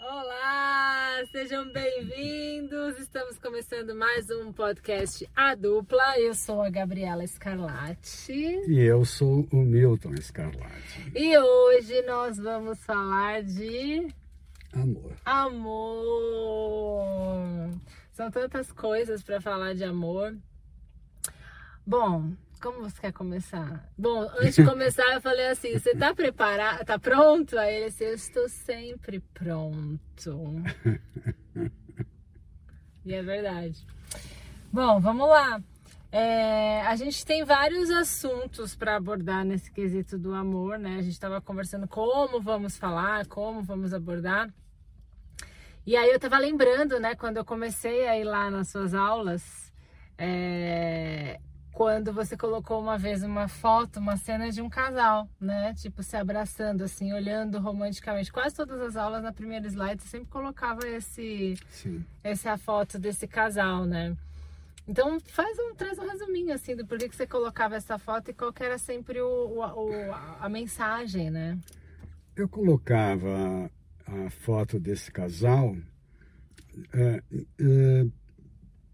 Olá, sejam bem-vindos. Estamos começando mais um podcast A Dupla. Eu sou a Gabriela Scarlatti. E eu sou o Milton Escarlate. E hoje nós vamos falar de... amor. Amor! São tantas coisas para falar de amor. Bom... como você quer começar? Bom, antes de começar eu falei assim, você tá preparado? Tá pronto? Aí ele disse, eu estou sempre pronto. E é verdade. Bom, vamos lá. A gente tem vários assuntos para abordar nesse quesito do amor, né? A gente tava conversando como vamos falar, como vamos abordar. E aí eu tava lembrando, né? Quando eu comecei a ir lá nas suas aulas, quando você colocou uma vez uma foto, uma cena de um casal, né? Tipo, se abraçando, assim, olhando romanticamente. Quase todas as aulas, na primeira slide, você sempre colocava essa foto desse casal, né? Então, traz um resuminho, assim, do porquê que você colocava essa foto e qual que era sempre a mensagem, né? Eu colocava a foto desse casal...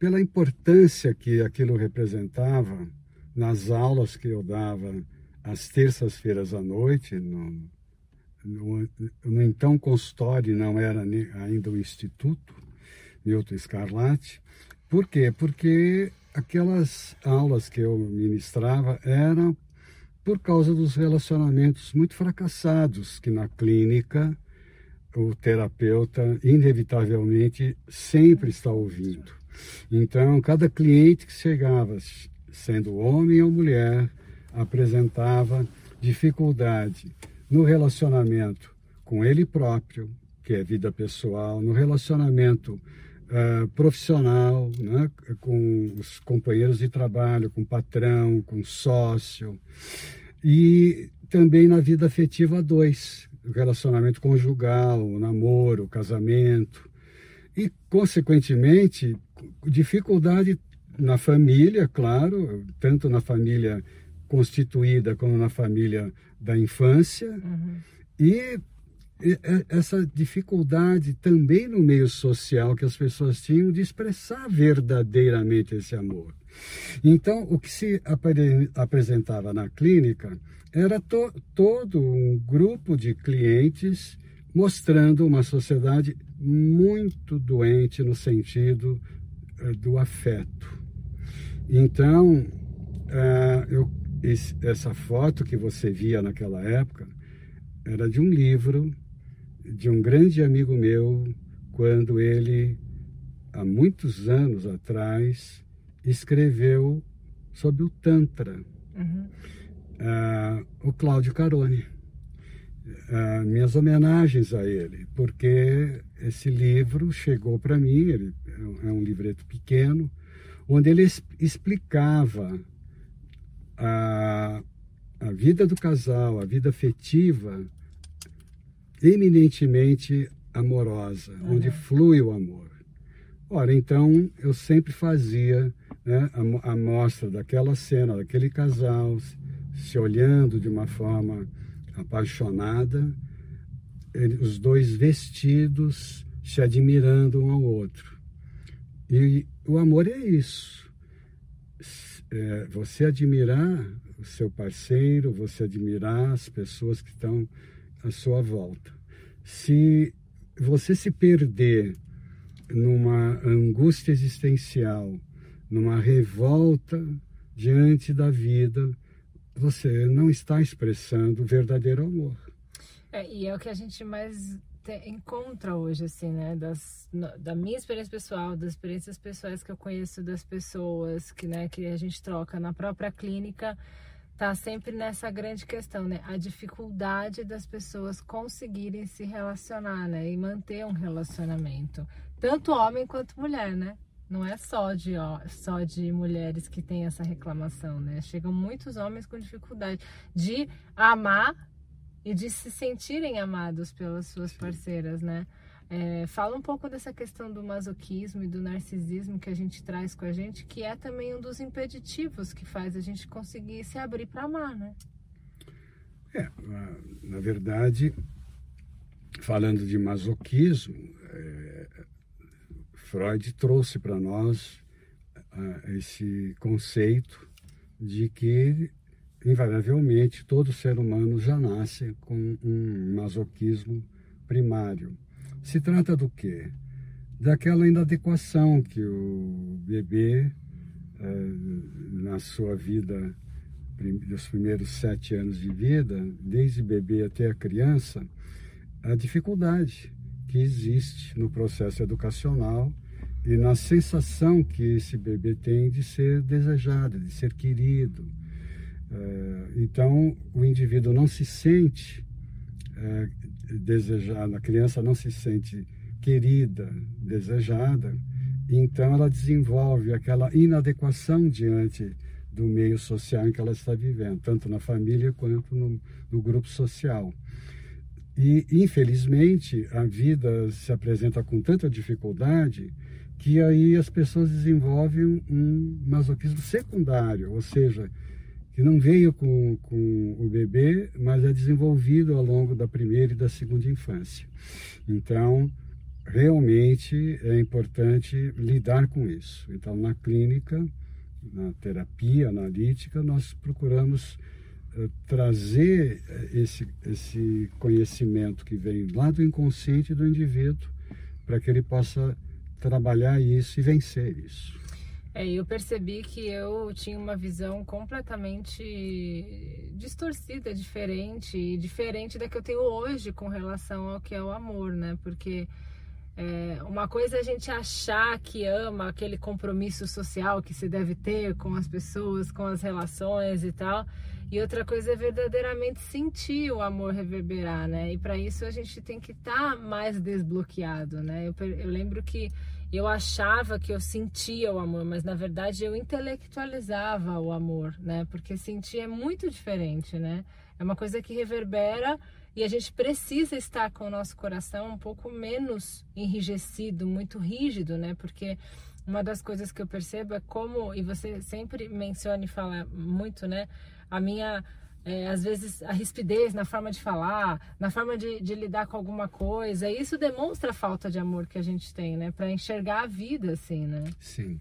pela importância que aquilo representava nas aulas que eu dava às terças-feiras à noite, no então consultório, não era ainda o Instituto Milton Escarlate. Por quê? Porque aquelas aulas que eu ministrava eram por causa dos relacionamentos muito fracassados que na clínica o terapeuta inevitavelmente sempre está ouvindo. Então, cada cliente que chegava, sendo homem ou mulher, apresentava dificuldade no relacionamento com ele próprio, que é vida pessoal, no relacionamento profissional, né, com os companheiros de trabalho, com patrão, com sócio, e também na vida afetiva a dois, o relacionamento conjugal, o namoro, o casamento, e, consequentemente, dificuldade na família, claro, tanto na família constituída como na família da infância, e essa dificuldade também no meio social que as pessoas tinham de expressar verdadeiramente esse amor. Então, o que se apresentava na clínica era todo um grupo de clientes mostrando uma sociedade muito doente no sentido do afeto. Então, essa foto que você via naquela época era de um livro de um grande amigo meu, quando ele, há muitos anos atrás, escreveu sobre o Tantra, o Cláudio Carone. Minhas homenagens a ele, porque esse livro chegou para mim, ele é um livreto pequeno, onde ele explicava a vida do casal, a vida afetiva, eminentemente amorosa, onde flui o amor. Ora, então, eu sempre fazia, né, a mostra daquela cena, daquele casal, se olhando de uma forma... apaixonada, os dois vestidos, se admirando um ao outro. E o amor é isso. Você admirar o seu parceiro, você admirar as pessoas que estão à sua volta. Se você se perder numa angústia existencial, numa revolta diante da vida, você não está expressando o verdadeiro amor. E é o que a gente mais encontra hoje, assim, né? Da minha experiência pessoal, das experiências pessoais que eu conheço das pessoas que, né, que a gente troca na própria clínica, tá sempre nessa grande questão, né? A dificuldade das pessoas conseguirem se relacionar, né? E manter um relacionamento, tanto homem quanto mulher, né? Não é só de mulheres que tem essa reclamação, né? Chegam muitos homens com dificuldade de amar e de se sentirem amados pelas suas parceiras, né? Fala um pouco dessa questão do masoquismo e do narcisismo que a gente traz com a gente, que é também um dos impeditivos que faz a gente conseguir se abrir para amar, né? Na verdade, falando de masoquismo, Freud trouxe para nós esse conceito de que, invariavelmente, todo ser humano já nasce com um masoquismo primário. Se trata do quê? Daquela inadequação que o bebê, na sua vida, dos primeiros 7 anos de vida, desde bebê até a criança, a dificuldade que existe no processo educacional e na sensação que esse bebê tem de ser desejado, de ser querido. Então, o indivíduo não se sente desejado, a criança não se sente querida, desejada, então ela desenvolve aquela inadequação diante do meio social em que ela está vivendo, tanto na família quanto no grupo social. E, infelizmente, a vida se apresenta com tanta dificuldade que aí as pessoas desenvolvem um masoquismo secundário, ou seja, que não veio com o bebê, mas é desenvolvido ao longo da primeira e da segunda infância. Então, realmente é importante lidar com isso. Então, na clínica, na terapia analítica, nós procuramos trazer esse conhecimento que vem lá do inconsciente do indivíduo para que ele possa trabalhar isso e vencer isso. Eu percebi que eu tinha uma visão completamente distorcida, diferente da que eu tenho hoje com relação ao que é o amor, né? Porque uma coisa é a gente achar que ama, aquele compromisso social que se deve ter com as pessoas, com as relações e tal. E outra coisa é verdadeiramente sentir o amor reverberar, né? E para isso a gente tem que estar mais desbloqueado, né? Eu lembro que eu achava que eu sentia o amor, mas na verdade eu intelectualizava o amor, né? Porque sentir é muito diferente, né? É uma coisa que reverbera e a gente precisa estar com o nosso coração um pouco menos enrijecido, muito rígido, né? Porque uma das coisas que eu percebo é como, e você sempre menciona e fala muito, né? A minha, às vezes, a rispidez na forma de falar, na forma de lidar com alguma coisa, isso demonstra a falta de amor que a gente tem, né? Para enxergar a vida, assim, né? Sim.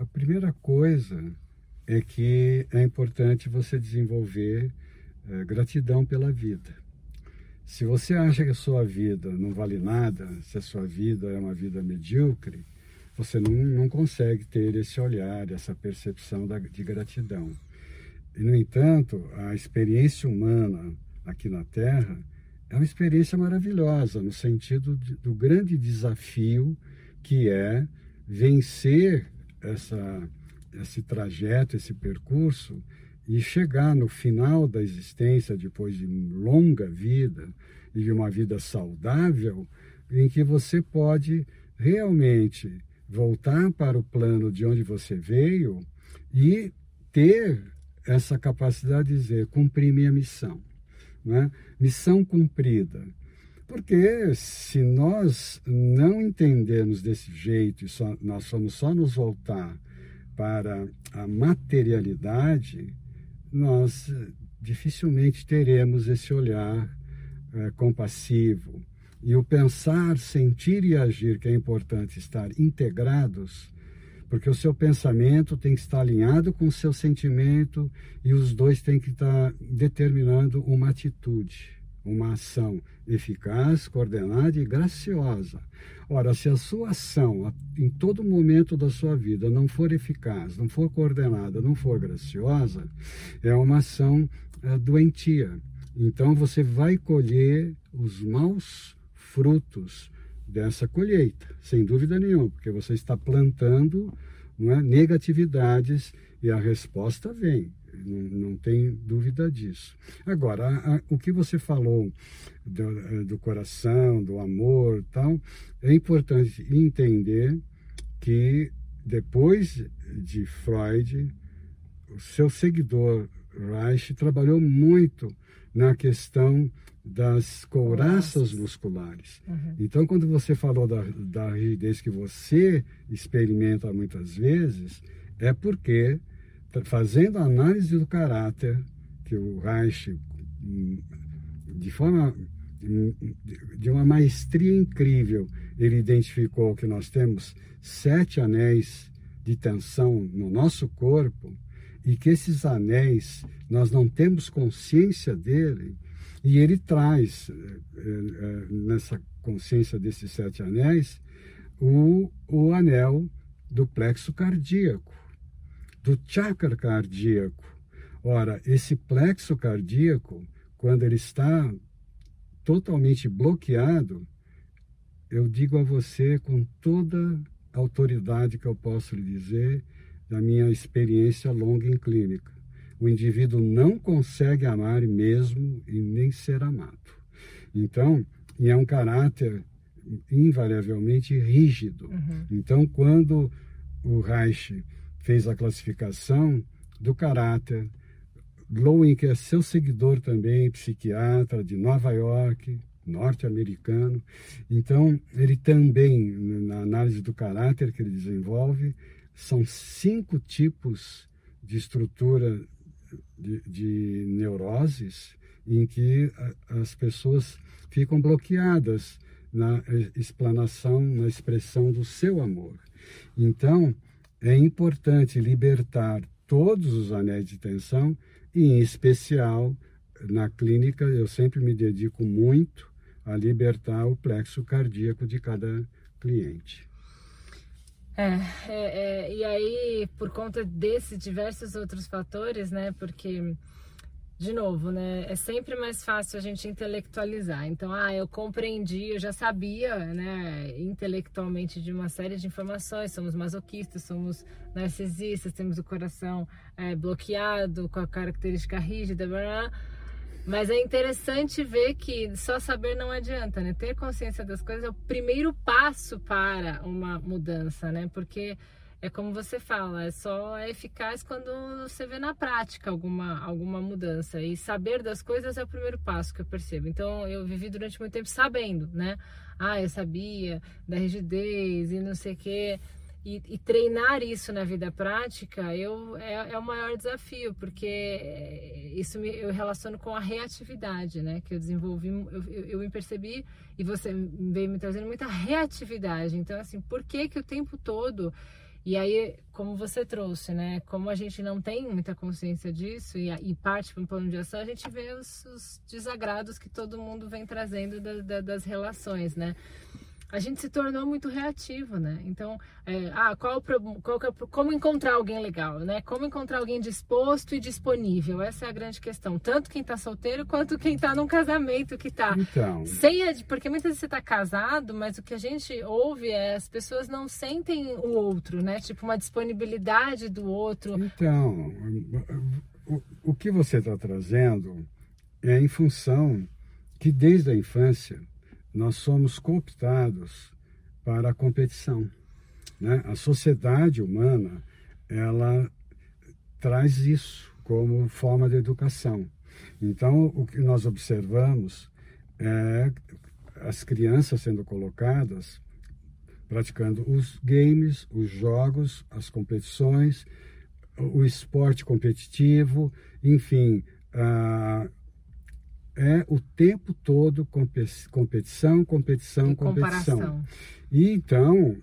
A primeira coisa é que é importante você desenvolver gratidão pela vida. Se você acha que a sua vida não vale nada, se a sua vida é uma vida medíocre, você não consegue ter esse olhar, essa percepção de gratidão. E, no entanto, a experiência humana aqui na Terra é uma experiência maravilhosa, no sentido do grande desafio que é vencer esse trajeto, esse percurso, e chegar no final da existência, depois de longa vida e de uma vida saudável, em que você pode realmente voltar para o plano de onde você veio e ter essa capacidade de dizer, cumpri minha missão, né? Missão cumprida. Porque se nós não entendermos desse jeito, e nós vamos só nos voltar para a materialidade, nós dificilmente teremos esse olhar compassivo. E o pensar, sentir e agir, que é importante estar integrados, porque o seu pensamento tem que estar alinhado com o seu sentimento e os dois têm que estar determinando uma atitude, uma ação eficaz, coordenada e graciosa. Ora, se a sua ação, em todo momento da sua vida, não for eficaz, não for coordenada, não for graciosa, é uma ação doentia. Então você vai colher os maus frutos dessa colheita, sem dúvida nenhuma, porque você está plantando, não é, negatividades, e a resposta vem, não tem dúvida disso. Agora, o que você falou do coração, do amor, tal, é importante entender que depois de Freud, o seu seguidor Reich trabalhou muito na questão das couraças musculares. Uhum. Então, quando você falou da rigidez que você experimenta muitas vezes, é porque, fazendo a análise do caráter, que o Reich, de uma maestria incrível, ele identificou que nós temos 7 anéis de tensão no nosso corpo e que esses anéis nós não temos consciência dele, e ele traz nessa consciência desses 7 anéis o anel do plexo cardíaco, do chakra cardíaco. Ora, esse plexo cardíaco, quando ele está totalmente bloqueado, eu digo a você com toda a autoridade que eu posso lhe dizer da minha experiência longa em clínica, o indivíduo não consegue amar mesmo e nem ser amado. Então, é um caráter invariavelmente rígido. Uhum. Então, quando o Reich fez a classificação do caráter, Lowen, que é seu seguidor também, psiquiatra de Nova York, norte-americano, então ele também, na análise do caráter que ele desenvolve, são 5 tipos de estrutura de neuroses em que as pessoas ficam bloqueadas na explanação, na expressão do seu amor. Então, é importante libertar todos os anéis de tensão, e em especial, na clínica, eu sempre me dedico muito a libertar o plexo cardíaco de cada cliente. E aí, por conta desses diversos outros fatores, né, porque... De novo, né? É sempre mais fácil a gente intelectualizar. Então, eu compreendi, eu já sabia, né? Intelectualmente de uma série de informações. Somos masoquistas, somos narcisistas, temos o coração bloqueado, com a característica rígida, blá. Mas é interessante ver que só saber não adianta, né? Ter consciência das coisas é o primeiro passo para uma mudança, né? Porque... É como você fala, só é eficaz quando você vê na prática alguma mudança. E saber das coisas é o primeiro passo que eu percebo. Então, eu vivi durante muito tempo sabendo, né? Eu sabia da rigidez e não sei o quê. E treinar isso na vida prática é o maior desafio, porque isso eu relaciono com a reatividade, né? Que eu desenvolvi, eu me percebi, e você veio me trazendo muita reatividade. Então, assim, por que o tempo todo... E aí, como você trouxe, né? Como a gente não tem muita consciência disso e parte para um plano de ação, a gente vê os desagrados que todo mundo vem trazendo das relações, né? A gente se tornou muito reativo, né? Então, como encontrar alguém legal, né? Como encontrar alguém disposto e disponível? Essa é a grande questão. Tanto quem tá solteiro, quanto quem tá num casamento que tá... Então... Porque muitas vezes você tá casado, mas o que a gente ouve é as pessoas não sentem o outro, né? Tipo, uma disponibilidade do outro. Então, o que você tá trazendo é em função que desde a infância... Nós somos cooptados para a competição, né? A sociedade humana, ela traz isso como forma de educação. Então, o que nós observamos é as crianças sendo colocadas, praticando os games, os jogos, as competições, o esporte competitivo, enfim... É o tempo todo competição, competição, competição. E então,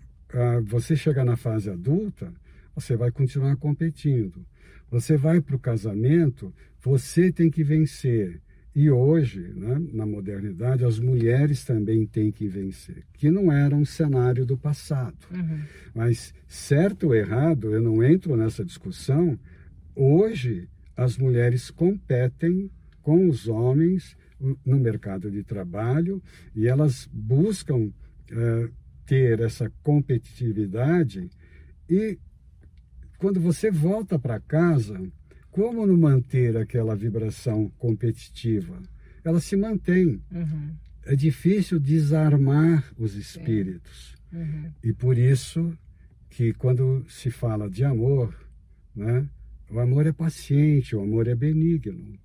você chega na fase adulta, você vai continuar competindo. Você vai para o casamento, você tem que vencer. E hoje, né, na modernidade, as mulheres também têm que vencer, que não era um cenário do passado. Uhum. Mas certo ou errado, eu não entro nessa discussão, hoje as mulheres competem com os homens no mercado de trabalho, e elas buscam ter essa competitividade, e quando você volta para casa, como não manter aquela vibração competitiva? Ela se mantém. Uhum. É difícil desarmar os espíritos. Uhum. E por isso que quando se fala de amor, né, o amor é paciente, o amor é benigno.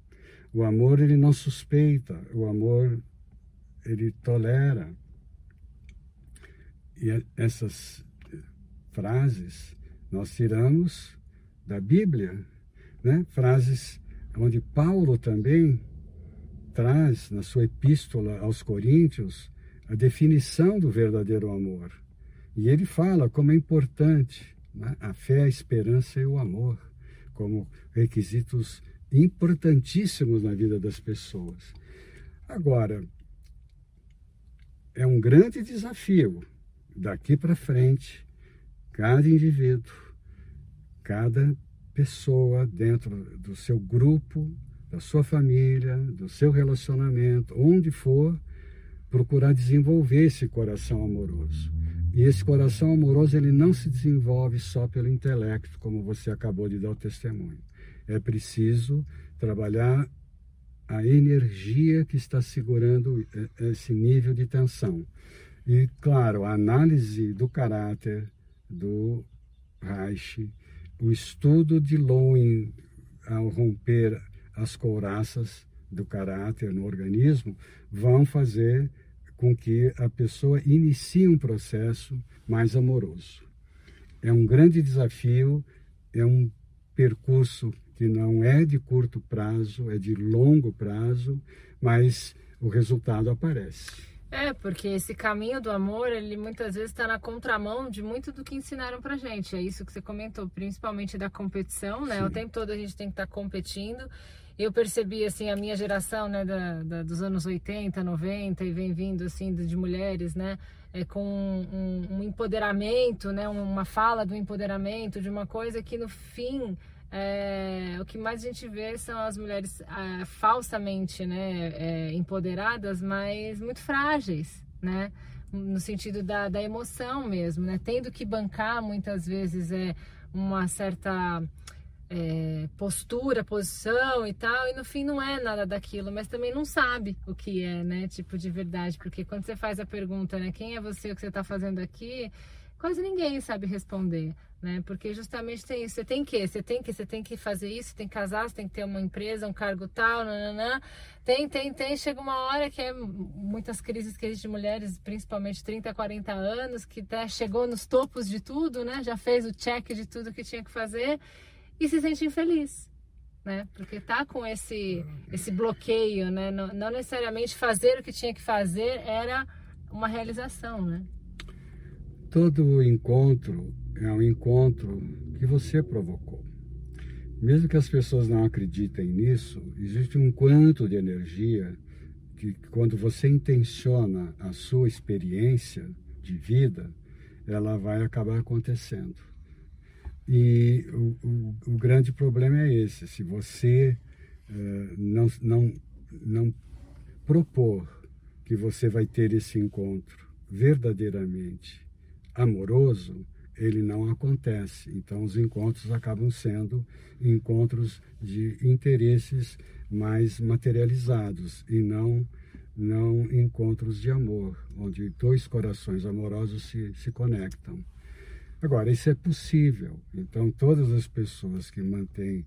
O amor, ele não suspeita, o amor, ele tolera. E essas frases nós tiramos da Bíblia, né? Frases onde Paulo também traz na sua epístola aos Coríntios a definição do verdadeiro amor. E ele fala como é importante, né, a fé, a esperança e o amor como requisitos importantíssimos na vida das pessoas. Agora, é um grande desafio daqui para frente, cada indivíduo, cada pessoa dentro do seu grupo, da sua família, do seu relacionamento, onde for, procurar desenvolver esse coração amoroso. E esse coração amoroso, ele não se desenvolve só pelo intelecto, como você acabou de dar o testemunho. É preciso trabalhar a energia que está segurando esse nível de tensão. E, claro, a análise do caráter do Reich, o estudo de Lowen ao romper as couraças do caráter no organismo, vão fazer com que a pessoa inicie um processo mais amoroso. É um grande desafio, é um percurso que não é de curto prazo, é de longo prazo, mas o resultado aparece. É, porque esse caminho do amor, ele muitas vezes está na contramão de muito do que ensinaram pra gente. É isso que você comentou, principalmente da competição, né? Sim. O tempo todo a gente tem que estar competindo. Eu percebi, assim, a minha geração, né, dos anos 80, 90, e vem vindo, assim, de mulheres, né, com um empoderamento, né, uma fala do empoderamento, de uma coisa que, no fim, o que mais a gente vê são as mulheres falsamente, né, empoderadas, mas muito frágeis, né, no sentido da emoção mesmo, né, tendo que bancar, muitas vezes, uma certa... postura, posição e tal, e no fim não é nada daquilo, mas também não sabe o que é, né, tipo de verdade, porque quando você faz a pergunta, né, quem é você, o que você tá fazendo aqui, quase ninguém sabe responder, né, porque justamente tem isso, você tem que fazer isso, você tem que casar, você tem que ter uma empresa, um cargo tal, nananã, chega uma hora que é muitas crises que existe de mulheres, principalmente 30, 40 anos, que até chegou nos topos de tudo, né, já fez o check de tudo que tinha que fazer, e se sente infeliz, né? Porque tá com esse bloqueio, né? Não necessariamente fazer o que tinha que fazer era uma realização, né? Todo encontro é um encontro que você provocou. Mesmo que as pessoas não acreditem nisso, existe um quanto de energia que, quando você intenciona a sua experiência de vida, ela vai acabar acontecendo. E o grande problema é esse, se você não propor que você vai ter esse encontro verdadeiramente amoroso, ele não acontece. Então os encontros acabam sendo encontros de interesses mais materializados e não encontros de amor, onde dois corações amorosos se conectam. Agora, isso é possível, então todas as pessoas que mantêm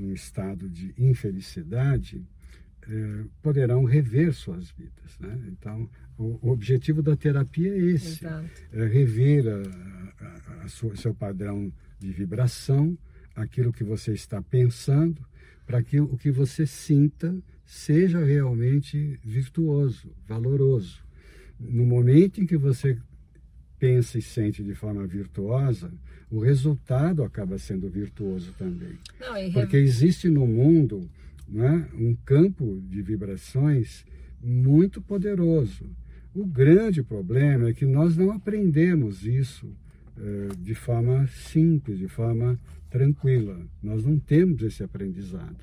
um estado de infelicidade poderão rever suas vidas, né? Então, o objetivo da terapia é esse, rever seu padrão de vibração, aquilo que você está pensando, para que o que você sinta seja realmente virtuoso, valoroso. No momento em que você pensa e sente de forma virtuosa, o resultado acaba sendo virtuoso também. Porque existe no mundo, né, um campo de vibrações muito poderoso. O grande problema é que nós não aprendemos isso de forma simples, de forma tranquila. Nós não temos esse aprendizado.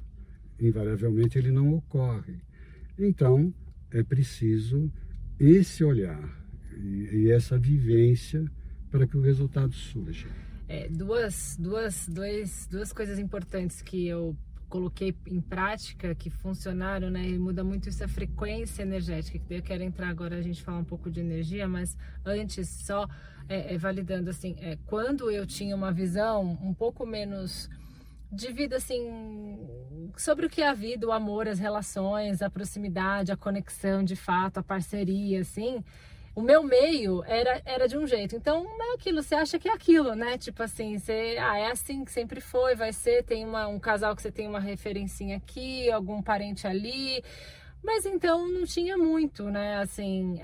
Invariavelmente ele não ocorre. Então, é preciso esse olhar e essa vivência para que o resultado surja. Duas coisas importantes que eu coloquei em prática, que funcionaram, né? E muda muito essa frequência energética, que eu quero entrar agora, a gente falar um pouco de energia, mas antes só validando, assim, quando eu tinha uma visão um pouco menos de vida, assim, sobre o que é a vida, o amor, as relações, a proximidade, a conexão de fato, a parceria, assim... o meu meio era de um jeito. Então, é aquilo, você acha que é aquilo, né? Tipo assim, você, é assim que sempre foi, vai ser, tem um casal que você tem uma referencinha aqui, algum parente ali. Mas então não tinha muito, né? Assim,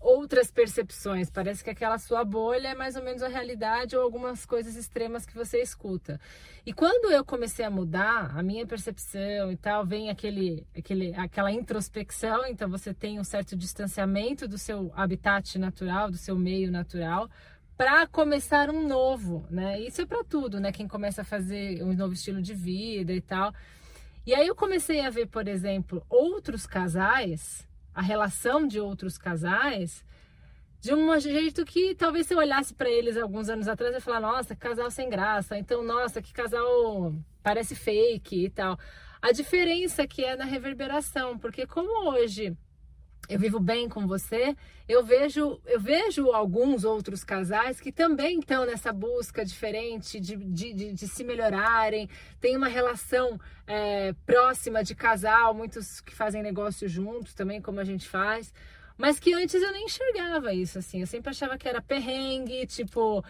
outras percepções. Parece que aquela sua bolha é mais ou menos a realidade ou algumas coisas extremas que você escuta. E quando eu comecei a mudar a minha percepção e tal, vem aquela introspecção. Então você tem um certo distanciamento do seu habitat natural, do seu meio natural, para começar um novo, né? Isso é para tudo, né? Quem começa a fazer um novo estilo de vida e tal. E aí eu comecei a ver, por exemplo, outros casais, a relação de outros casais, de um jeito que talvez se eu olhasse para eles alguns anos atrás, eu ia falar, nossa, que casal sem graça, então, nossa, que casal parece fake e tal. A diferença que é na reverberação, porque como hoje eu vivo bem com você, eu vejo alguns outros casais que também estão nessa busca diferente de se melhorarem, tem uma relação próxima de casal, muitos que fazem negócio juntos também, como a gente faz, mas que antes eu nem enxergava isso, assim, eu sempre achava que era perrengue, tipo,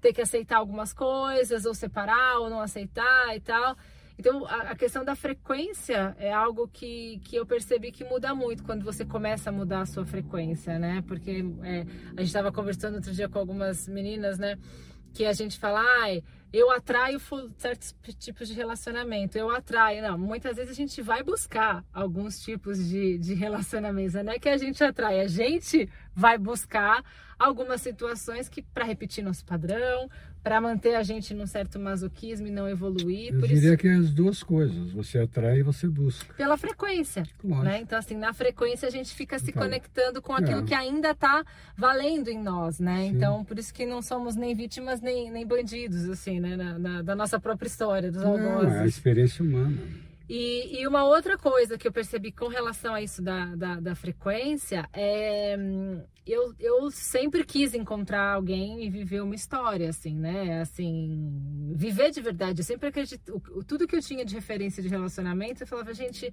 ter que aceitar algumas coisas, ou separar, ou não aceitar e tal. Então, a questão da frequência é algo que eu percebi que muda muito quando você começa a mudar a sua frequência, né? Porque a gente estava conversando outro dia com algumas meninas, né? Que a gente fala, eu atraio certos tipos de relacionamento, eu atraio. Não, muitas vezes a gente vai buscar alguns tipos de relacionamentos, não é que a gente atrai, a gente vai buscar algumas situações que para repetir nosso padrão, para manter a gente num certo masoquismo e não evoluir. Eu diria que é as duas coisas, você atrai e você busca. Pela frequência, né? Então assim, na frequência a gente fica se conectando com aquilo que ainda está valendo em nós, né? Sim. Então por isso que não somos nem vítimas nem bandidos, assim. Né, da nossa própria história, dos algozes. É a experiência humana. E uma outra coisa que eu percebi com relação a isso da frequência é eu sempre quis encontrar alguém e viver uma história, assim, né? Assim, viver de verdade. Eu sempre acredito, tudo que eu tinha de referência de relacionamento, eu falava, gente,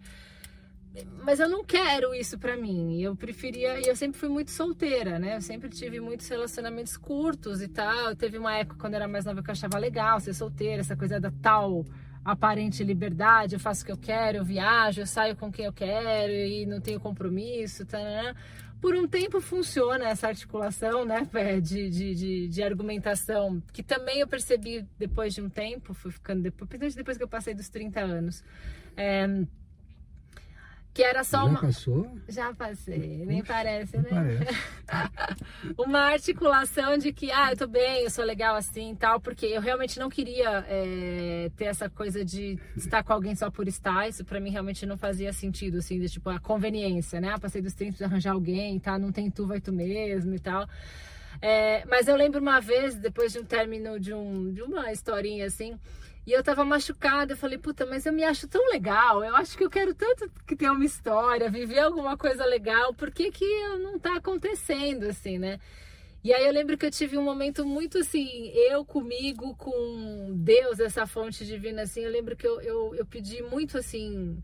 mas eu não quero isso pra mim. Eu preferia, e eu sempre fui muito solteira, né? Eu sempre tive muitos relacionamentos curtos e tal. Teve uma época quando eu era mais nova que eu achava legal ser solteira, essa coisa da tal aparente liberdade, eu faço o que eu quero, eu viajo, eu saio com quem eu quero e não tenho compromisso, tá? Por um tempo funciona essa articulação, né, de argumentação, que também eu percebi depois de um tempo, fui ficando depois que eu passei dos 30 anos. Que era só uma... Já passou? Já passei, nem parece, né? Parece. Uma articulação de que, eu tô bem, eu sou legal assim e tal, porque eu realmente não queria ter essa coisa de estar com alguém só por estar, isso pra mim realmente não fazia sentido, assim, de tipo, a conveniência, né? Passei dos 30 de arranjar alguém, tá? Não tem tu, vai tu mesmo e tal. Mas eu lembro uma vez, depois de um término de uma historinha assim, e eu tava machucada, eu falei, puta, mas eu me acho tão legal, eu acho que eu quero tanto que ter uma história, viver alguma coisa legal, por que que não tá acontecendo, assim, né? E aí eu lembro que eu tive um momento muito assim, eu comigo, com Deus, essa fonte divina, assim, eu lembro que eu pedi muito, assim,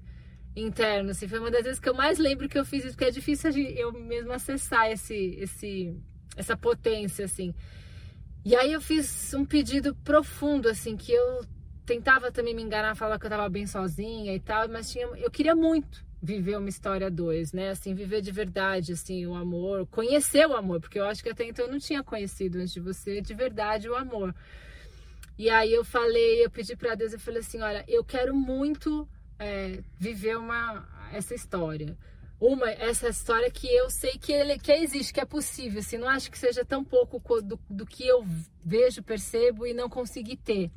interno, assim, foi uma das vezes que eu mais lembro que eu fiz isso, porque é difícil eu mesma acessar essa potência, assim. E aí eu fiz um pedido profundo, assim, que eu tentava também me enganar, falar que eu tava bem sozinha e tal, mas eu queria muito viver uma história 2, né? Assim, viver de verdade, assim, o amor, conhecer o amor, porque eu acho que até então eu não tinha conhecido antes de você de verdade o amor. E aí eu pedi pra Deus, eu falei assim, olha, eu quero muito viver essa história. Essa história que eu sei que existe, que é possível, assim, não acho que seja tão pouco do que eu vejo, percebo e não consegui ter.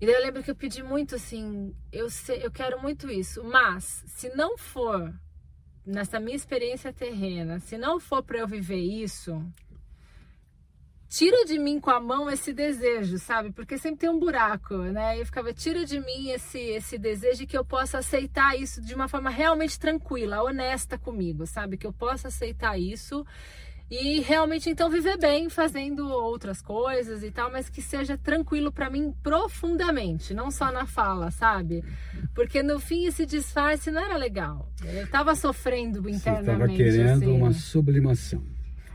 E daí eu lembro que eu pedi muito, assim, eu quero muito isso, mas se não for, nessa minha experiência terrena, se não for para eu viver isso, tira de mim com a mão esse desejo, sabe? Porque sempre tem um buraco, né? Eu ficava, tira de mim esse desejo, que eu possa aceitar isso de uma forma realmente tranquila, honesta comigo, sabe? Que eu possa aceitar isso e realmente então viver bem fazendo outras coisas e tal, mas que seja tranquilo para mim profundamente, não só na fala, sabe? Porque no fim esse disfarce não era legal. Eu tava sofrendo internamente. Você tava querendo assim uma sublimação.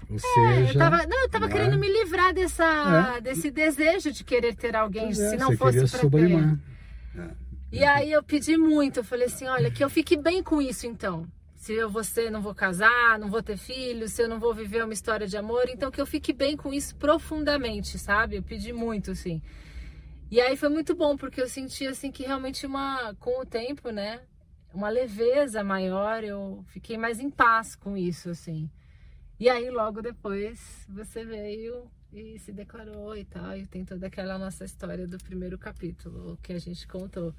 Ou seja, eu tava querendo me livrar desse desejo de querer ter alguém, se não fosse para sublimar. E aí eu pedi muito, eu falei assim, olha, que eu fique bem com isso então. Se eu não vou casar, não vou ter filhos, se eu não vou viver uma história de amor, então que eu fique bem com isso profundamente, sabe? Eu pedi muito, assim. E aí foi muito bom, porque eu senti, assim, que realmente com o tempo, né? Uma leveza maior, eu fiquei mais em paz com isso, assim. E aí, logo depois, você veio e se declarou e tal, e tem toda aquela nossa história do primeiro capítulo, que a gente contou.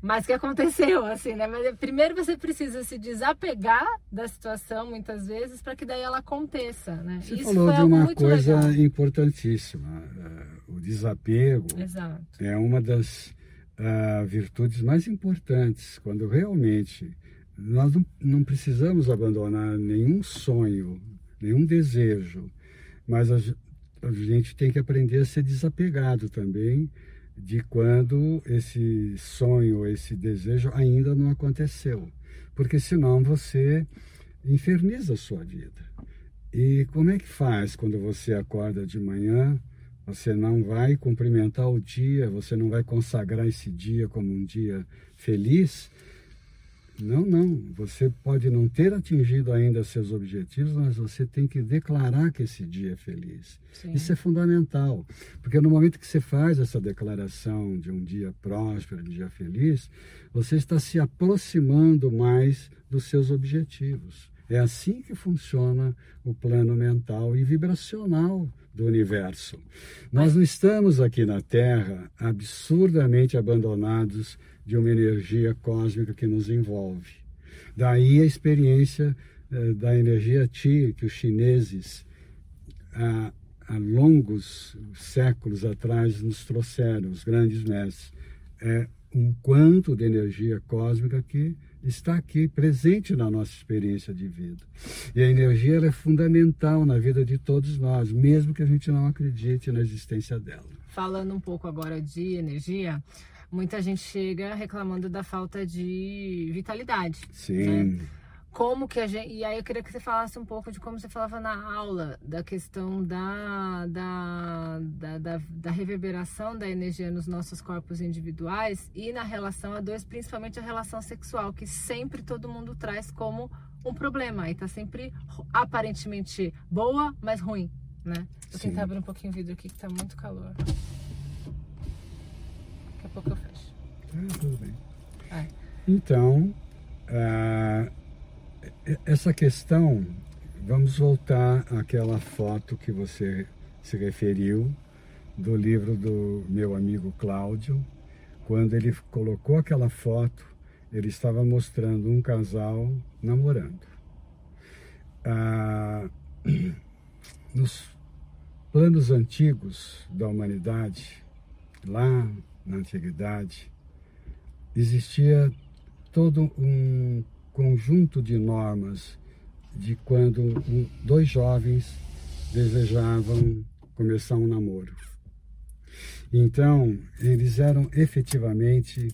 Mas que aconteceu, assim, né? Mas primeiro você precisa se desapegar da situação, muitas vezes, para que daí ela aconteça, né? Você falou de uma coisa importantíssima. O desapego. Exato. É uma das virtudes mais importantes, quando realmente nós não precisamos abandonar nenhum sonho, nenhum desejo, mas a gente tem que aprender a ser desapegado também, de quando esse sonho, esse desejo ainda não aconteceu. Porque senão você inferniza a sua vida. E como é que faz quando você acorda de manhã, você não vai cumprimentar o dia, você não vai consagrar esse dia como um dia feliz? Não. Você pode não ter atingido ainda seus objetivos, mas você tem que declarar que esse dia é feliz. Sim. Isso é fundamental, porque no momento que você faz essa declaração de um dia próspero, de um dia feliz, você está se aproximando mais dos seus objetivos. É assim que funciona o plano mental e vibracional do universo. Nós não estamos aqui na Terra absurdamente abandonados de uma energia cósmica que nos envolve. Daí a experiência da energia Qi, que os chineses há longos séculos atrás nos trouxeram, os grandes mestres. É um quanto de energia cósmica que está aqui, presente na nossa experiência de vida. E a energia ela é fundamental na vida de todos nós, mesmo que a gente não acredite na existência dela. Falando um pouco agora de energia, muita gente chega reclamando da falta de vitalidade. Sim. Né? Como que a gente... E aí eu queria que você falasse um pouco de como você falava na aula, da questão da reverberação da energia nos nossos corpos individuais e na relação a dois, principalmente a relação sexual, que sempre todo mundo traz como um problema. E tá sempre aparentemente boa, mas ruim, né? Vou tentar abrir um pouquinho o vidro aqui, que tá muito calor. Daqui a pouco eu fecho. Tudo bem. É. Então, essa questão, vamos voltar àquela foto que você se referiu do livro do meu amigo Cláudio. Quando ele colocou aquela foto, ele estava mostrando um casal namorando. Nos planos antigos da humanidade, lá na antiguidade, existia todo um conjunto de normas de quando dois jovens desejavam começar um namoro. Então, eles eram efetivamente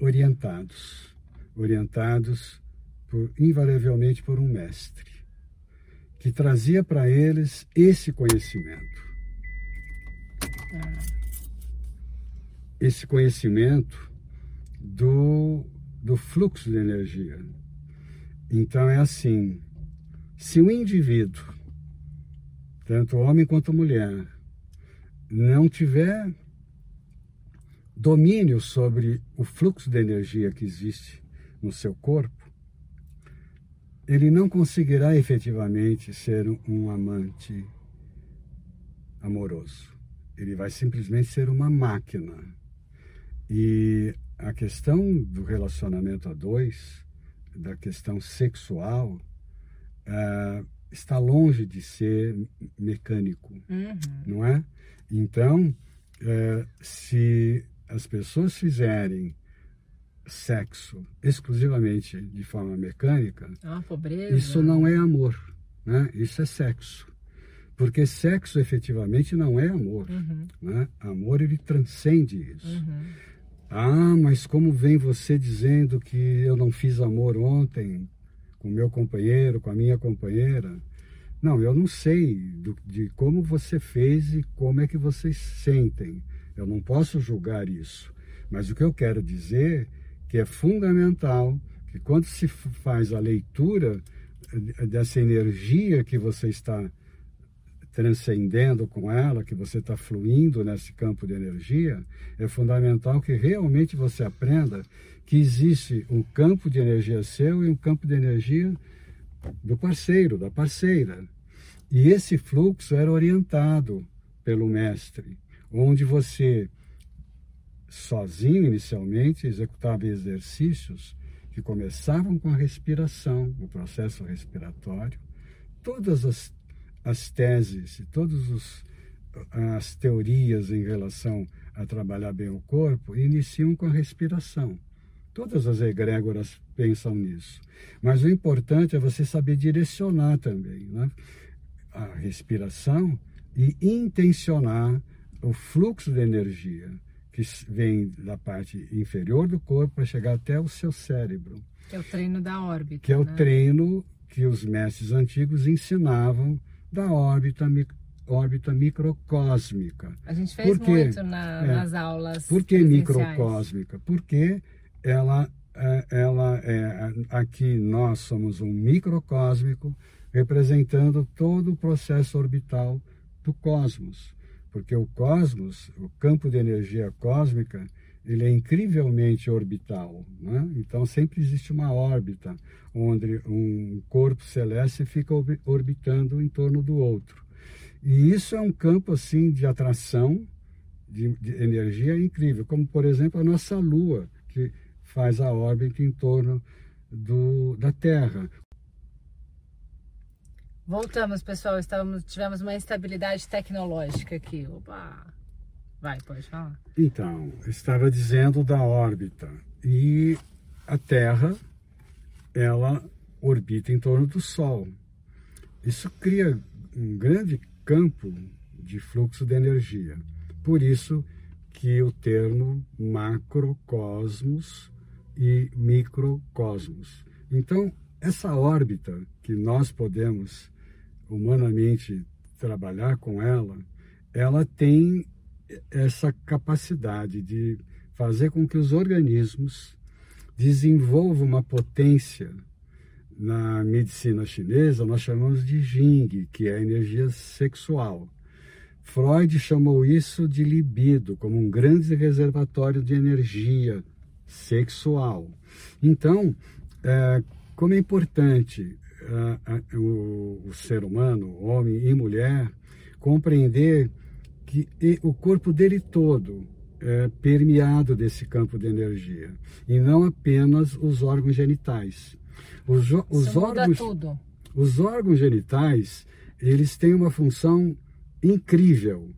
orientados invariavelmente por um mestre, que trazia para eles esse conhecimento. Esse conhecimento do fluxo de energia. Então é assim, se o indivíduo, tanto homem quanto mulher, não tiver domínio sobre o fluxo de energia que existe no seu corpo, ele não conseguirá efetivamente ser um amante amoroso. Ele vai simplesmente ser uma máquina. E a questão do relacionamento a dois, da questão sexual, está longe de ser mecânico, não é? Então, se as pessoas fizerem sexo exclusivamente de forma mecânica, isso não é amor. né? Isso é sexo. Porque sexo efetivamente não é amor. Uhum. Né? Amor, ele transcende isso. Uhum. Ah, mas como vem você dizendo que eu não fiz amor ontem com o meu companheiro, com a minha companheira? Não, eu não sei de como você fez e como é que vocês sentem. Eu não posso julgar isso. Mas o que eu quero dizer que é fundamental que quando se faz a leitura dessa energia que você está transcendendo com ela, que você está fluindo nesse campo de energia, é fundamental que realmente você aprenda que existe um campo de energia seu e um campo de energia do parceiro, da parceira. E esse fluxo era orientado pelo mestre, onde você, sozinho inicialmente, executava exercícios que começavam com a respiração, o processo respiratório, todas as teses e todas as teorias em relação a trabalhar bem o corpo iniciam com a respiração. Todas as egrégoras pensam nisso. Mas o importante é você saber direcionar também, né, a respiração e intencionar o fluxo de energia que vem da parte inferior do corpo para chegar até o seu cérebro. Que é o treino da órbita. Que é, né, o treino que os mestres antigos ensinavam da órbita microcósmica. A gente fez muito nas aulas. Por que microcósmica? Porque aqui nós somos um microcósmico representando todo o processo orbital do cosmos. Porque o cosmos, o campo de energia cósmica, ele é incrivelmente orbital, né? Então sempre existe uma órbita onde um corpo celeste fica orbitando em torno do outro. E isso é um campo assim de atração, de energia incrível, como por exemplo a nossa Lua, que faz a órbita em torno da Terra. Voltamos, pessoal. Tivemos uma instabilidade tecnológica aqui. Opa! Vai, pode falar. Então, estava dizendo da órbita. E a Terra, ela orbita em torno do Sol. Isso cria um grande campo de fluxo de energia. Por isso que o termo macrocosmos e microcosmos. Então, essa órbita que nós podemos humanamente trabalhar com ela, ela tem essa capacidade de fazer com que os organismos desenvolvam uma potência. Na medicina chinesa, nós chamamos de jing, que é a energia sexual. Freud chamou isso de libido, como um grande reservatório de energia sexual. Então, como é importante o ser humano, homem e mulher, compreender que o corpo dele todo é permeado desse campo de energia, e não apenas os órgãos genitais. Os órgãos genitais, eles têm uma função incrível,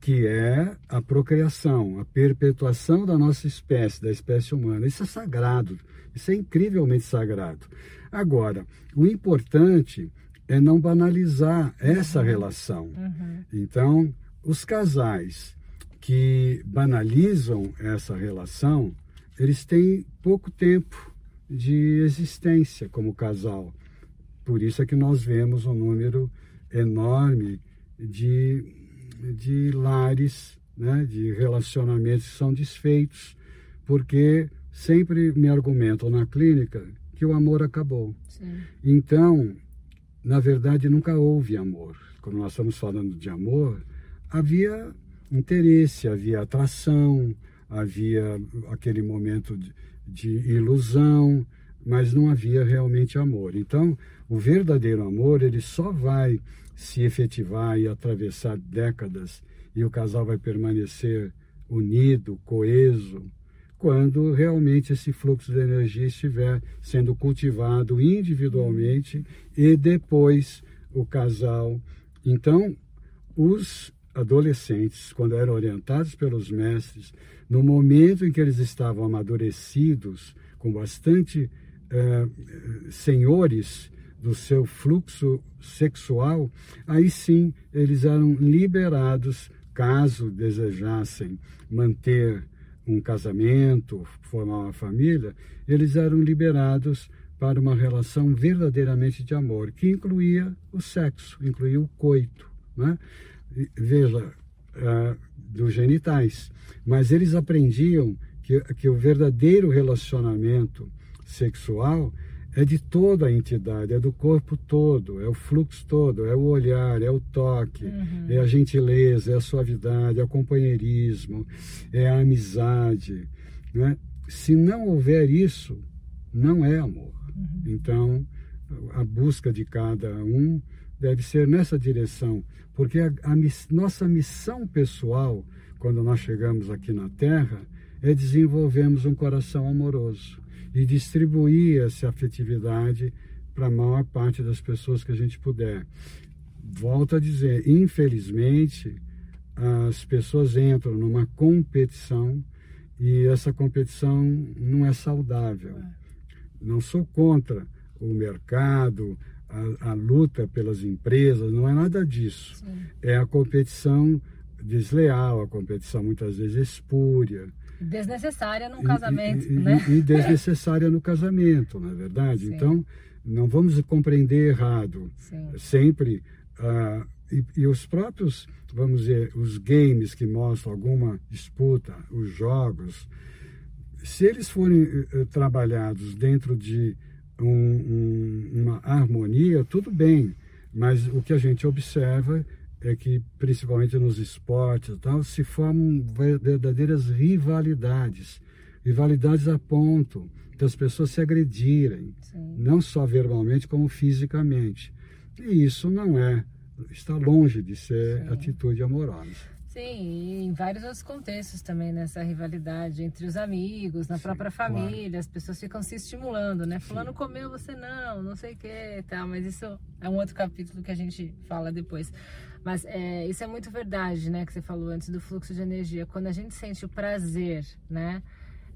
que é a procriação, a perpetuação da nossa espécie, da espécie humana. Isso é sagrado, isso é incrivelmente sagrado. Agora, o importante é não banalizar essa relação. Uhum. Então, os casais que banalizam essa relação, eles têm pouco tempo de existência como casal. Por isso é que nós vemos um número enorme de lares, né, de relacionamentos que são desfeitos, porque sempre me argumentam na clínica que o amor acabou. Sim. Então, na verdade, nunca houve amor. Quando nós estamos falando de amor, havia interesse, havia atração, havia aquele momento de ilusão, mas não havia realmente amor. Então, o verdadeiro amor, ele só vai se efetivar e atravessar décadas, e o casal vai permanecer unido, coeso, quando realmente esse fluxo de energia estiver sendo cultivado individualmente e depois o casal. Então, os adolescentes, quando eram orientados pelos mestres, no momento em que eles estavam amadurecidos, com bastante senhores do seu fluxo sexual, aí sim eles eram liberados, caso desejassem manter um casamento, formar uma família, eles eram liberados para uma relação verdadeiramente de amor, que incluía o sexo, incluía o coito, né? Veja, dos genitais. Mas eles aprendiam que o verdadeiro relacionamento sexual é de toda a entidade, é do corpo todo, é o fluxo todo, é o olhar, é o toque, é a gentileza, é a suavidade, é o companheirismo, é a amizade, né? Se não houver isso, não é amor. Então, a busca de cada um deve ser nessa direção, porque a nossa missão pessoal, quando nós chegamos aqui na Terra, é desenvolvermos um coração amoroso e distribuir essa afetividade para a maior parte das pessoas que a gente puder. Volto a dizer, infelizmente, as pessoas entram numa competição e essa competição não é saudável. Não sou contra o mercado, a luta pelas empresas, não é nada disso. Sim. É a competição desleal, a competição muitas vezes espúria. Desnecessária num casamento, né? E desnecessária no casamento, não é verdade? Sim. Então, não vamos compreender errado. Sim. Sempre, e os próprios, vamos dizer, os games que mostram alguma disputa, os jogos, se eles forem trabalhados dentro de uma harmonia, tudo bem, mas o que a gente observa é que, principalmente nos esportes e tal, se formam verdadeiras rivalidades. Rivalidades a ponto das pessoas se agredirem, Sim. não só verbalmente, como fisicamente. E isso não é, está longe de ser Sim. atitude amorosa. Sim, e em vários outros contextos também, nessa rivalidade entre os amigos, na Sim, própria família, claro. As pessoas ficam se estimulando, né? Fulano comeu, você não sei o que, tá, mas isso é um outro capítulo que a gente fala depois. Mas isso é muito verdade, né, que você falou antes do fluxo de energia. Quando a gente sente o prazer, né,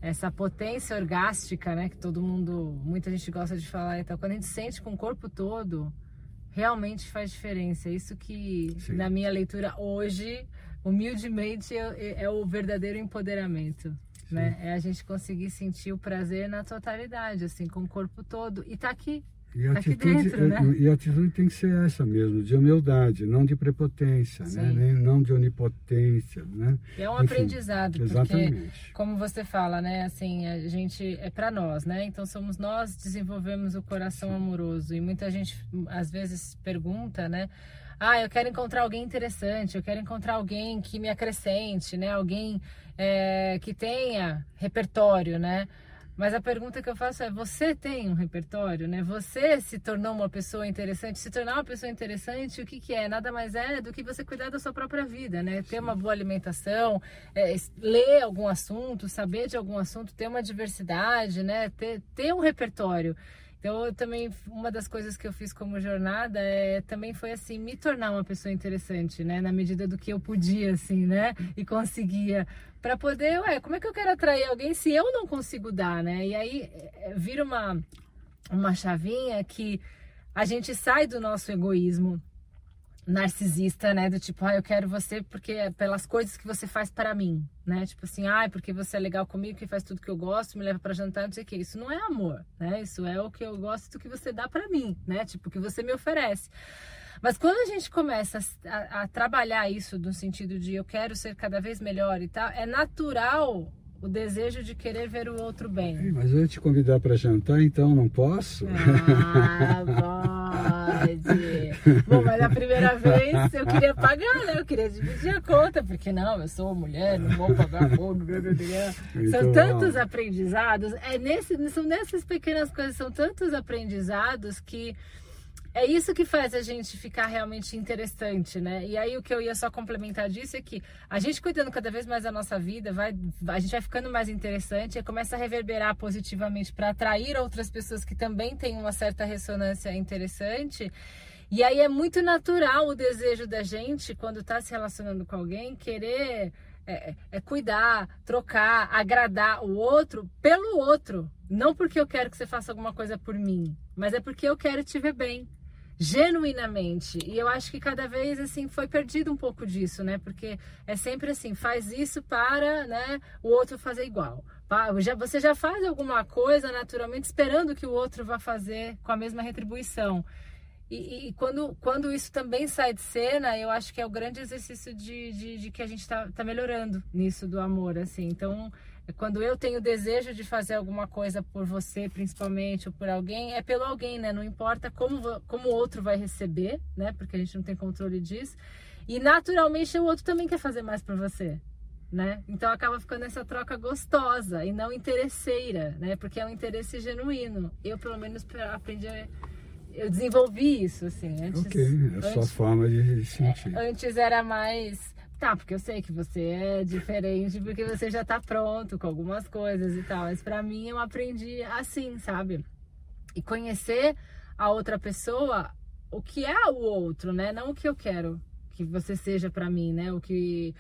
essa potência orgástica, né, que todo mundo, muita gente gosta de falar e tal, quando a gente sente com o corpo todo, realmente faz diferença. Isso que, Sim. na minha leitura hoje... Humildemente é o verdadeiro empoderamento, Sim. né? É a gente conseguir sentir o prazer na totalidade, assim, com o corpo todo. E tá aqui, aqui dentro, né? E a atitude tem que ser essa mesmo, de humildade, não de prepotência, Sim. né? Nem, não de onipotência, né? É um Enfim, aprendizado, exatamente. Porque, como você fala, né? Assim, a gente é para nós, né? Então somos nós que desenvolvemos o coração Sim. amoroso. E muita gente, às vezes, pergunta, né? Ah, eu quero encontrar alguém interessante, eu quero encontrar alguém que me acrescente, né? Alguém que tenha repertório, né? Mas a pergunta que eu faço é, você tem um repertório, né? Você se tornou uma pessoa interessante? Se tornar uma pessoa interessante, o que é? Nada mais é do que você cuidar da sua própria vida, né? Ter uma boa alimentação, ler algum assunto, saber de algum assunto, ter uma diversidade, né? Ter um repertório. Então, eu também, uma das coisas que eu fiz como jornada também foi, assim, me tornar uma pessoa interessante, né? Na medida do que eu podia, assim, né? E conseguia. Para poder, como é que eu quero atrair alguém se eu não consigo dar, né? E aí, vira uma chavinha que a gente sai do nosso egoísmo narcisista, né? Do tipo, eu quero você porque pelas coisas que você faz para mim, né? Tipo assim, porque você é legal comigo, que faz tudo que eu gosto, me leva para jantar, não sei o que. Isso não é amor, né? Isso é o que eu gosto do que você dá para mim, né? Tipo, o que você me oferece. Mas quando a gente começa a trabalhar isso no sentido de eu quero ser cada vez melhor e tal, é natural o desejo de querer ver o outro bem. Sim, mas eu ia te convidar para jantar, então não posso? Pode! Bom, mas a primeira vez eu queria pagar, né? Eu queria dividir a conta, porque não, eu sou mulher, não vou pagar bolo, então, são tantos aprendizados, são nessas pequenas coisas, são tantos aprendizados que... É isso que faz a gente ficar realmente interessante, né? E aí o que eu ia só complementar disso é que a gente cuidando cada vez mais da nossa vida, a gente vai ficando mais interessante e começa a reverberar positivamente para atrair outras pessoas que também têm uma certa ressonância interessante. E aí é muito natural o desejo da gente, quando está se relacionando com alguém, querer... cuidar, trocar, agradar o outro pelo outro. Não porque eu quero que você faça alguma coisa por mim, mas é porque eu quero te ver bem, genuinamente. E eu acho que cada vez, assim, foi perdido um pouco disso, né? Porque é sempre assim, faz isso para, né, o outro fazer igual. Você já faz alguma coisa naturalmente esperando que o outro vá fazer com a mesma retribuição. E quando isso também sai de cena, eu acho que é o grande exercício de que a gente tá melhorando nisso do amor, assim. Então, quando eu tenho desejo de fazer alguma coisa por você, principalmente, ou por alguém, é pelo alguém, né? Não importa como o outro vai receber, né? Porque a gente não tem controle disso. E, naturalmente, o outro também quer fazer mais por você, né? Então, acaba ficando essa troca gostosa e não interesseira, né? Porque é um interesse genuíno. Eu, pelo menos, aprendi a... Eu desenvolvi isso, assim, antes... Ok, é a sua forma de sentir. Antes era mais... Tá, porque eu sei que você é diferente, porque você já tá pronto com algumas coisas e tal. Mas pra mim, eu aprendi assim, sabe? E conhecer a outra pessoa, o que é o outro, né? Não o que eu quero que você seja pra mim, né? O que...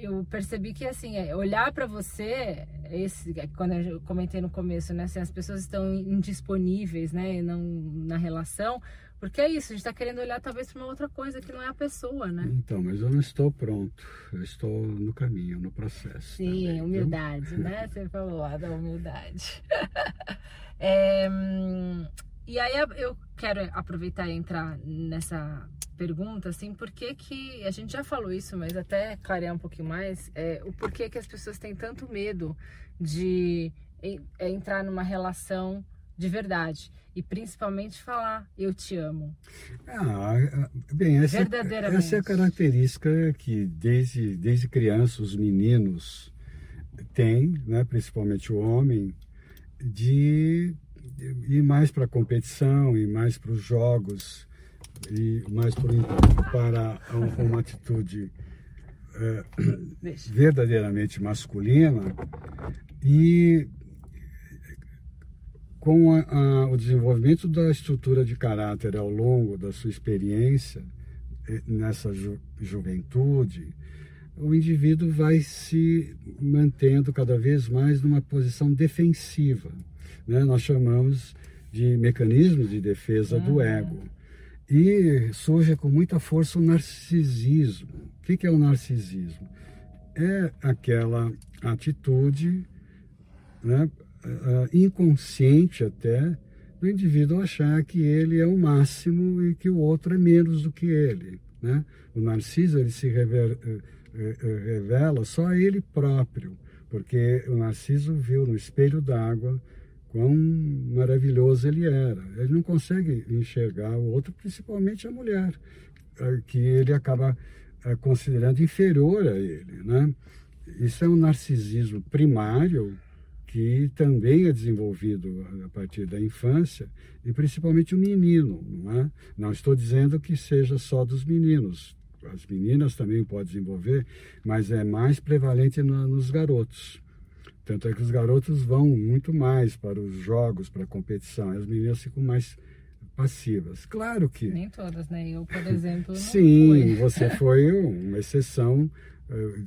Eu percebi que, assim, olhar para você, quando eu comentei no começo, né, assim, as pessoas estão indisponíveis, né, não na relação, porque é isso, a gente está querendo olhar talvez para uma outra coisa que não é a pessoa, né? Então, mas eu não estou pronto, eu estou no caminho, no processo. Sim, também, humildade, então... né, você falou lá da humildade. E aí eu quero aproveitar e entrar nessa pergunta, assim, por que que, a gente já falou isso, mas até clarear um pouquinho mais, o porquê que as pessoas têm tanto medo de entrar numa relação de verdade e principalmente falar, eu te amo. Bem, essa é a característica que desde criança os meninos têm, né, principalmente o homem, de... ir mais para a competição, ir mais para os jogos, ir mais para uma atitude verdadeiramente masculina. E com o desenvolvimento da estrutura de caráter ao longo da sua experiência nessa juventude, o indivíduo vai se mantendo cada vez mais numa posição defensiva. Né? Nós chamamos de mecanismos de defesa do ego. E surge com muita força o narcisismo. O que é o narcisismo? É aquela atitude, né, inconsciente até, do indivíduo achar que ele é o máximo e que o outro é menos do que ele. Né? O narciso ele se revela só a ele próprio, porque o narciso viu no espelho d'água quão maravilhoso ele era. Ele não consegue enxergar o outro, principalmente a mulher, que ele acaba considerando inferior a ele, né? Isso é um narcisismo primário que também é desenvolvido a partir da infância, e principalmente o menino, não é? Não estou dizendo que seja só dos meninos. As meninas também podem desenvolver, mas é mais prevalente nos garotos. Tanto é que os garotos vão muito mais para os jogos, para a competição, e as meninas ficam mais passivas. Claro que... Nem todas, né? Eu, por exemplo, não Sim, fui. Você foi uma exceção.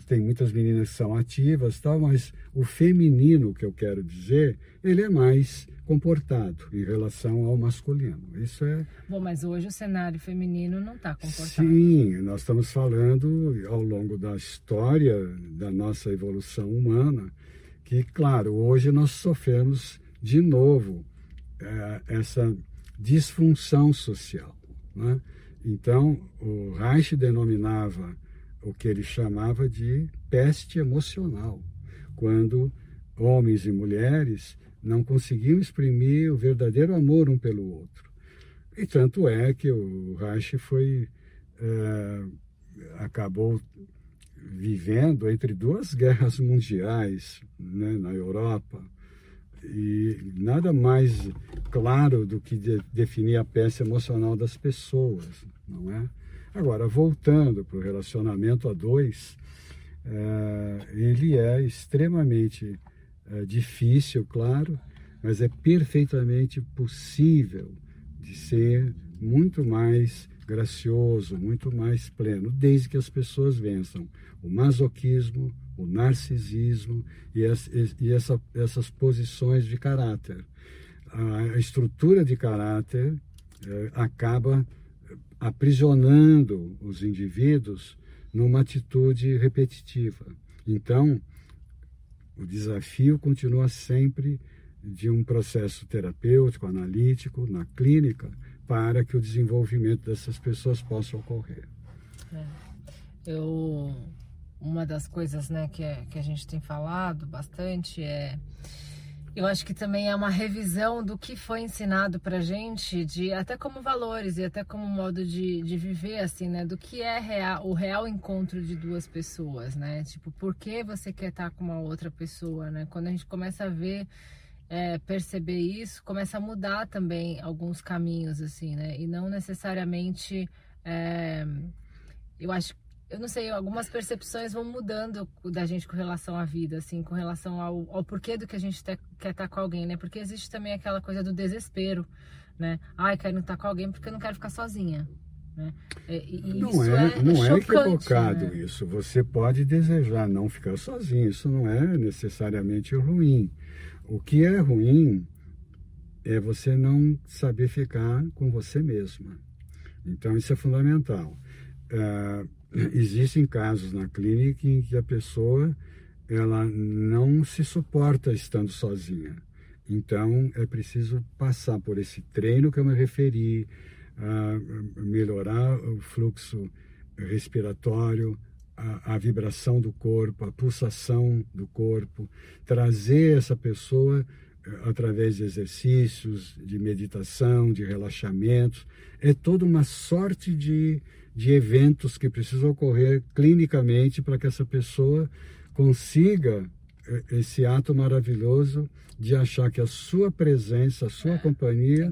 Tem muitas meninas que são ativas, tal, mas o feminino, que eu quero dizer, ele é mais comportado em relação ao masculino. Isso é... Bom, mas hoje o cenário feminino não está comportado. Sim, nós estamos falando ao longo da história da nossa evolução humana, que, claro, hoje nós sofremos de novo essa disfunção social, né? Então, o Reich denominava o que ele chamava de peste emocional, quando homens e mulheres não conseguiam exprimir o verdadeiro amor um pelo outro. E tanto é que o Reich acabou vivendo entre duas guerras mundiais, né, na Europa, e nada mais claro do que definir a peça emocional das pessoas, não é? Agora, voltando para o relacionamento a dois, ele é extremamente difícil, claro, mas é perfeitamente possível de ser muito mais gracioso, muito mais pleno, desde que as pessoas vençam o masoquismo, o narcisismo e essas posições de caráter. A estrutura de caráter acaba aprisionando os indivíduos numa atitude repetitiva. Então, o desafio continua sempre de um processo terapêutico, analítico, na clínica, para que o desenvolvimento dessas pessoas possa ocorrer. Uma das coisas, né, que a gente tem falado bastante é... Eu acho que também é uma revisão do que foi ensinado pra gente, até como valores e até como modo de viver, assim, né? Do que é o real encontro de duas pessoas, né? Tipo, por que você quer estar com uma outra pessoa, né? Quando a gente começa a ver, perceber isso, começa a mudar também alguns caminhos, assim, né? E não necessariamente, eu acho que... Eu não sei, algumas percepções vão mudando da gente com relação à vida, assim, com relação ao porquê do que a gente quer estar com alguém, né? Porque existe também aquela coisa do desespero, né? Ai, quero estar com alguém porque eu não quero ficar sozinha, né? Não é equivocado, né? Isso. Você pode desejar não ficar sozinho, isso não é necessariamente ruim. O que é ruim é você não saber ficar com você mesma. Então, isso é fundamental. Existem casos na clínica em que a pessoa ela não se suporta estando sozinha. Então, é preciso passar por esse treino que eu me referi, a melhorar o fluxo respiratório, a vibração do corpo, a pulsação do corpo, trazer essa pessoa através de exercícios, de meditação, de relaxamento. É toda uma sorte de eventos que precisam ocorrer clinicamente para que essa pessoa consiga esse ato maravilhoso de achar que a sua presença, a sua companhia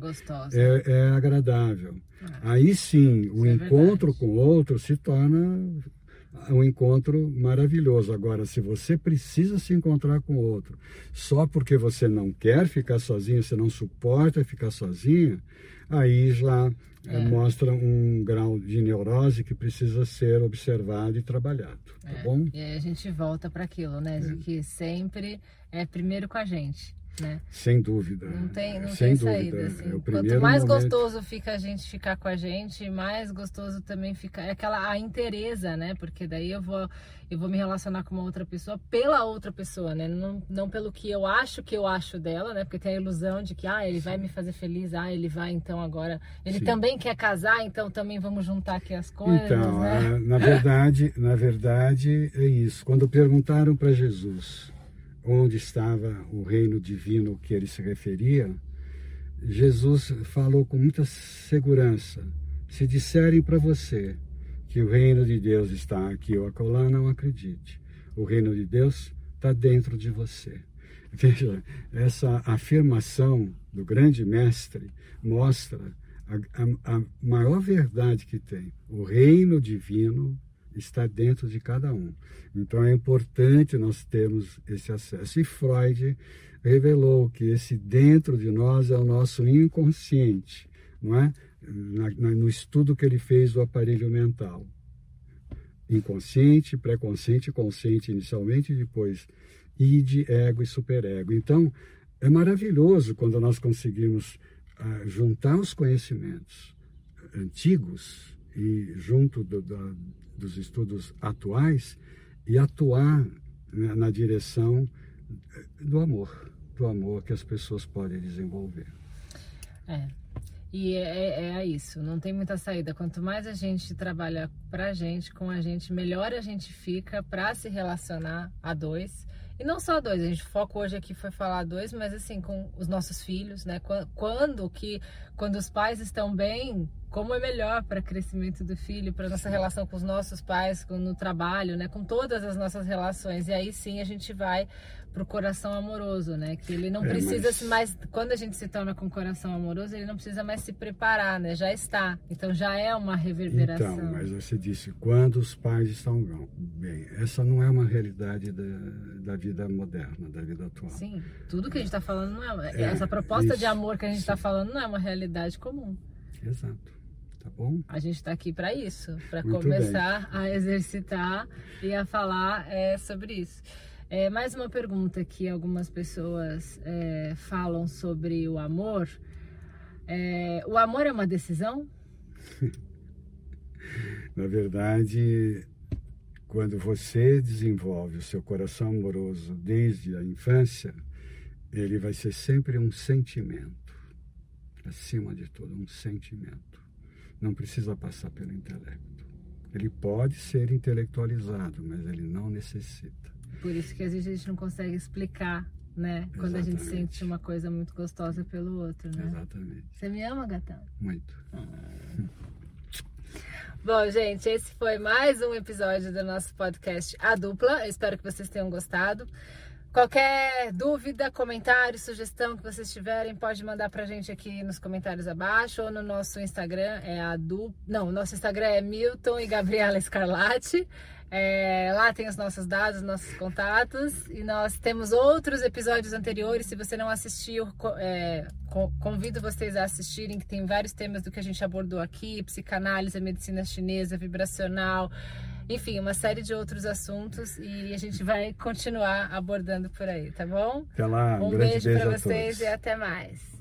é agradável. Aí sim, o encontro com o outro se torna um encontro maravilhoso. Agora, se você precisa se encontrar com o outro só porque você não quer ficar sozinho, você não suporta ficar sozinho, aí já mostra um grau de neurose que precisa ser observado e trabalhado, tá bom? E aí a gente volta para aquilo, né? De que sempre é primeiro com a gente, né? Sem dúvida. Não tem saída, assim. Quanto mais gostoso fica a gente ficar com a gente, mais gostoso também fica a inteireza, né? Porque daí eu vou me relacionar com uma outra pessoa pela outra pessoa, né? Não pelo que eu acho dela, né? Porque tem a ilusão de que, ele vai me fazer feliz, ele vai, então agora... Ele também quer casar, então também vamos juntar aqui as coisas, então, né? Na verdade, é isso. Quando perguntaram para Jesus onde estava o reino divino que ele se referia, Jesus falou com muita segurança: se disserem para você que o reino de Deus está aqui ou acolá, não acredite. O reino de Deus está dentro de você. Veja, essa afirmação do grande mestre mostra a maior verdade que tem. O reino divino está dentro de cada um. Então é importante nós termos esse acesso. E Freud revelou que esse dentro de nós é o nosso inconsciente, não é? No estudo que ele fez do aparelho mental. Inconsciente, pré-consciente, consciente inicialmente, e depois id, ego e superego. Então é maravilhoso quando nós conseguimos juntar os conhecimentos antigos e junto dos estudos atuais e atuar na direção do amor que as pessoas podem desenvolver. E é isso, não tem muita saída. Quanto mais a gente trabalha pra gente, com a gente, melhor a gente fica pra se relacionar a dois. E não só a dois, a gente foco hoje aqui foi falar a dois, mas assim, com os nossos filhos, né? Quando os pais estão bem, como é melhor para o crescimento do filho, para nossa relação com os nossos pais, no trabalho, né? Com todas as nossas relações. E aí sim a gente vai pro coração amoroso, né? Que ele não precisa mais, quando a gente se torna com o coração amoroso, ele não precisa mais se preparar, né? Já está. Então já é uma reverberação. Então, mas você disse, quando os pais estão bem, essa não é uma realidade da vida moderna, da vida atual. Sim, tudo que a gente está falando não é... essa proposta de amor que a gente está falando não é uma realidade comum. Exato. tá bom? A gente tá aqui para isso, para começar bem. A exercitar e a falar sobre isso. Mais uma pergunta que algumas pessoas falam sobre o amor. O amor é uma decisão? Na verdade, quando você desenvolve o seu coração amoroso desde a infância, ele vai ser sempre um sentimento, acima de tudo, um sentimento. Não precisa passar pelo intelecto. Ele pode ser intelectualizado, mas ele não necessita. Por isso que às vezes a gente não consegue explicar, né? Exatamente. Quando a gente sente uma coisa muito gostosa pelo outro, né? Exatamente. Você me ama, gatão? Muito. Bom, gente, esse foi mais um episódio do nosso podcast A Dupla. Eu espero que vocês tenham gostado. Qualquer dúvida, comentário, sugestão que vocês tiverem, pode mandar pra gente aqui nos comentários abaixo ou no nosso Instagram, nosso Instagram é Milton e Gabriela Scarlatti. Lá tem os nossos dados, nossos contatos, e nós temos outros episódios anteriores. Se você não assistiu, convido vocês a assistirem, que tem vários temas do que a gente abordou aqui: psicanálise, medicina chinesa, vibracional, enfim, uma série de outros assuntos, e a gente vai continuar abordando por aí, tá bom? Até lá, um beijo pra vocês e até mais.